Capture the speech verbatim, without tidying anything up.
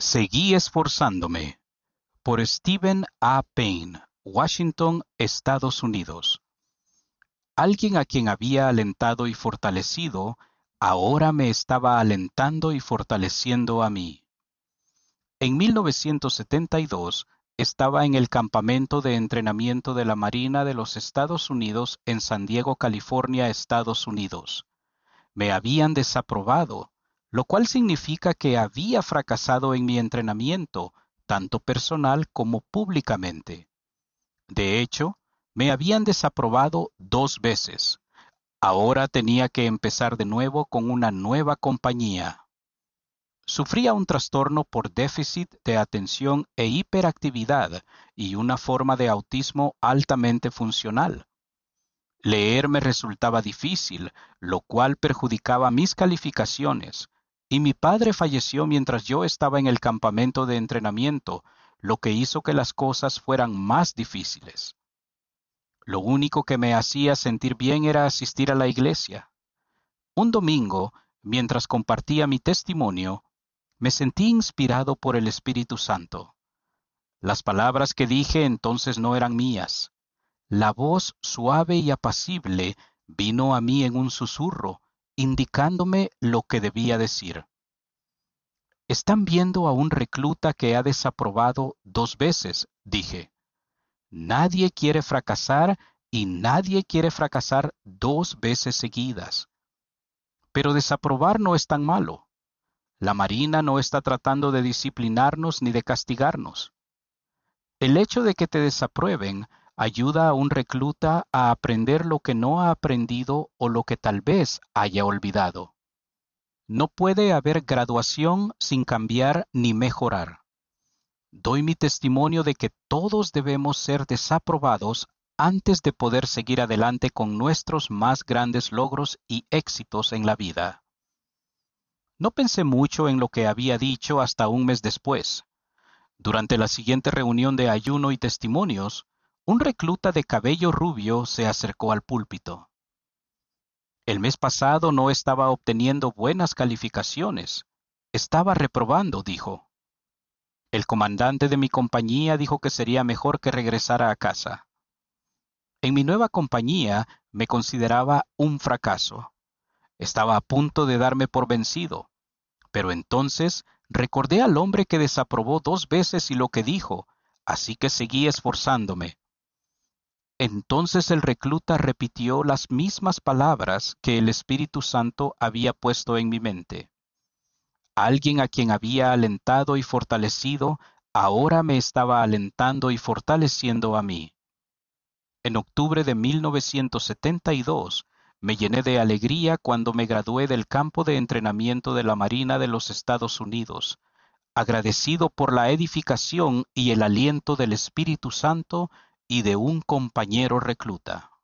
Seguí esforzándome. Por Stephen A. Payne, Washington, Estados Unidos. Alguien a quien había alentado y fortalecido, ahora me estaba alentando y fortaleciendo a mí. En mil novecientos setenta y dos, estaba en el campamento de entrenamiento de la Marina de los Estados Unidos en San Diego, California, Estados Unidos. Me habían desaprobado, lo cual significa que había fracasado en mi entrenamiento, tanto personal como públicamente. De hecho, me habían desaprobado dos veces. Ahora tenía que empezar de nuevo con una nueva compañía. Sufría un trastorno por déficit de atención e hiperactividad y una forma de autismo altamente funcional. Leer me resultaba difícil, lo cual perjudicaba mis calificaciones, y mi padre falleció mientras yo estaba en el campamento de entrenamiento, lo que hizo que las cosas fueran más difíciles. Lo único que me hacía sentir bien era asistir a la iglesia. Un domingo, mientras compartía mi testimonio, me sentí inspirado por el Espíritu Santo. Las palabras que dije entonces no eran mías. La voz suave y apacible vino a mí en un susurro, indicándome lo que debía decir. «Están viendo a un recluta que ha desaprobado dos veces», dije. «Nadie quiere fracasar y nadie quiere fracasar dos veces seguidas. Pero desaprobar no es tan malo. La Marina no está tratando de disciplinarnos ni de castigarnos. El hecho de que te desaprueben ayuda a un recluta a aprender lo que no ha aprendido o lo que tal vez haya olvidado. No puede haber graduación sin cambiar ni mejorar. Doy mi testimonio de que todos debemos ser desaprobados antes de poder seguir adelante con nuestros más grandes logros y éxitos en la vida». No pensé mucho en lo que había dicho hasta un mes después. Durante la siguiente reunión de ayuno y testimonios, un recluta de cabello rubio se acercó al púlpito. «El mes pasado no estaba obteniendo buenas calificaciones. Estaba reprobando», dijo. «El comandante de mi compañía dijo que sería mejor que regresara a casa. En mi nueva compañía me consideraba un fracaso. Estaba a punto de darme por vencido. Pero entonces recordé al hombre que desaprobó dos veces y lo que dijo, así que seguí esforzándome». Entonces el recluta repitió las mismas palabras que el Espíritu Santo había puesto en mi mente. Alguien a quien había alentado y fortalecido, ahora me estaba alentando y fortaleciendo a mí. En octubre de mil novecientos setenta y dos, me llené de alegría cuando me gradué del campo de entrenamiento de la Marina de los Estados Unidos, agradecido por la edificación y el aliento del Espíritu Santo y de un compañero recluta.